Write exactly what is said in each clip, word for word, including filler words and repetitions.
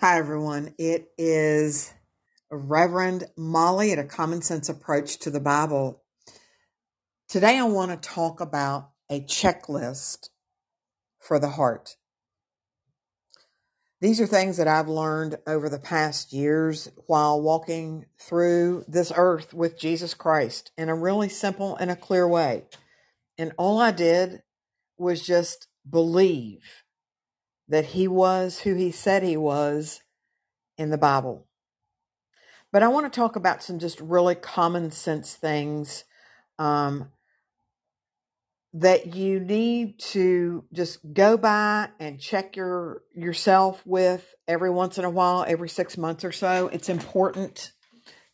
Hi, everyone. It is Reverend Molly at A Common Sense Approach to the Bible. Today, I want to talk about a checklist for the heart. These are things that I've learned over the past years while walking through this earth with Jesus Christ in a really simple and a clear way. And all I did was just believe that he was who he said he was in the Bible. But I want to talk about some just really common sense things um, that you need to just go by and check your yourself with every once in a while, every six months or so. It's important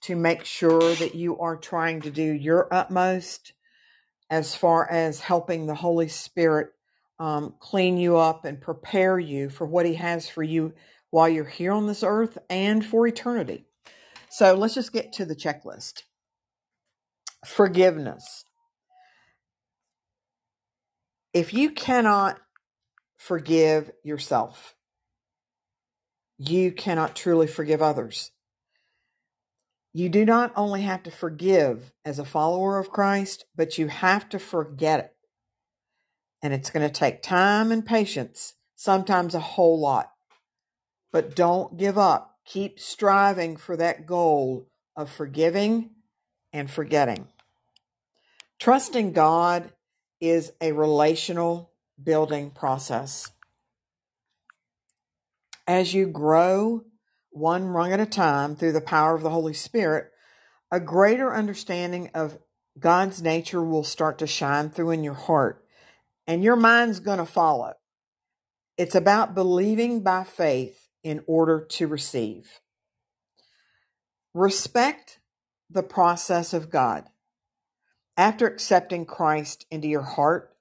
to make sure that you are trying to do your utmost as far as helping the Holy Spirit Um, clean you up and prepare you for what he has for you while you're here on this earth and for eternity. So let's just get to the checklist. Forgiveness. If you cannot forgive yourself, you cannot truly forgive others. You do not only have to forgive as a follower of Christ, but you have to forget it. And it's going to take time and patience, sometimes a whole lot. But don't give up. Keep striving for that goal of forgiving and forgetting. Trusting God is a relational building process. As you grow one rung at a time through the power of the Holy Spirit, a greater understanding of God's nature will start to shine through in your heart. And your mind's going to follow. It's about believing by faith in order to receive. Respect the process of God. After accepting Christ into your heart,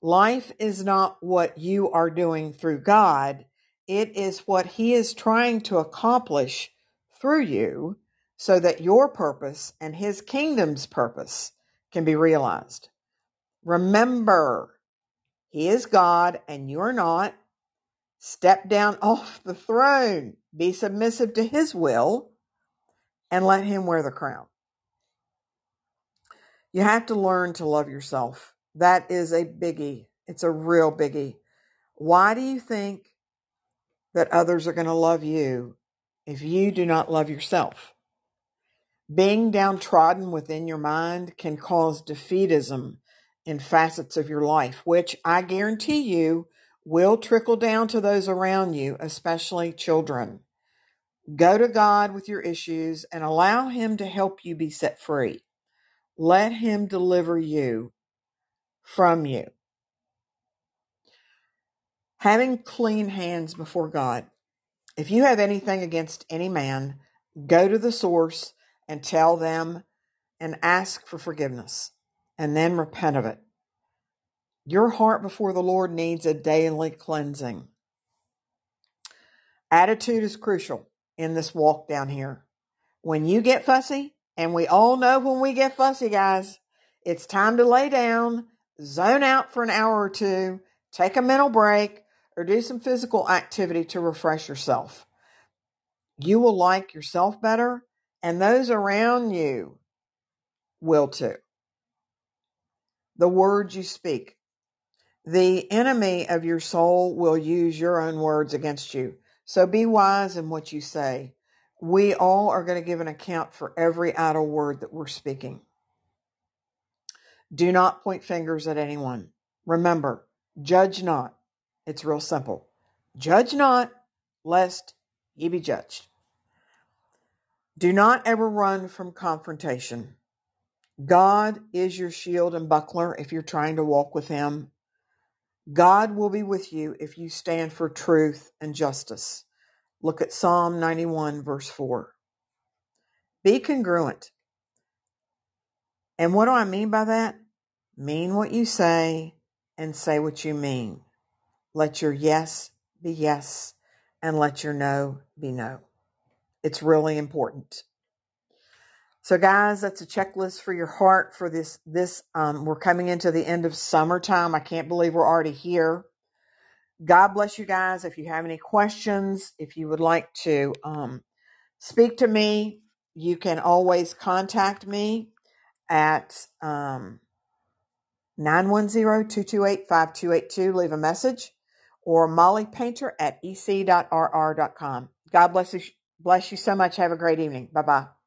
life is not what you are doing through God. It is what he is trying to accomplish through you so that your purpose and his kingdom's purpose can be realized. Remember, he is God and you're not. Step down off the throne. Be submissive to his will and let him wear the crown. You have to learn to love yourself. That is a biggie. It's a real biggie. Why do you think that others are going to love you if you do not love yourself? Being downtrodden within your mind can cause defeatism in facets of your life, which I guarantee you will trickle down to those around you, especially children. Go to God with your issues and allow him to help you be set free. Let him deliver you from you. Having clean hands before God. If you have anything against any man, go to the source and tell them and ask for forgiveness. And then repent of it. Your heart before the Lord needs a daily cleansing. Attitude is crucial in this walk down here. When you get fussy, and we all know when we get fussy, guys, it's time to lay down, zone out for an hour or two, take a mental break, or do some physical activity to refresh yourself. You will like yourself better, and those around you will too. The words you speak. The enemy of your soul will use your own words against you. So be wise in what you say. We all are going to give an account for every idle word that we're speaking. Do not point fingers at anyone. Remember, judge not. It's real simple. Judge not, lest ye be judged. Do not ever run from confrontation. God is your shield and buckler if you're trying to walk with him. God will be with you if you stand for truth and justice. Look at Psalm ninety-one, verse four. Be congruent. And what do I mean by that? Mean what you say and say what you mean. Let your yes be yes and let your no be no. It's really important. So guys, that's a checklist for your heart for this, this, um, we're coming into the end of summertime. I can't believe we're already here. God bless you guys. If you have any questions, if you would like to um, speak to me, you can always contact me at um, nine one zero, two two eight, five two eight two. Leave a message, or mollypainter at e c dot r r dot com. God bless you, bless you so much. Have a great evening. Bye-bye.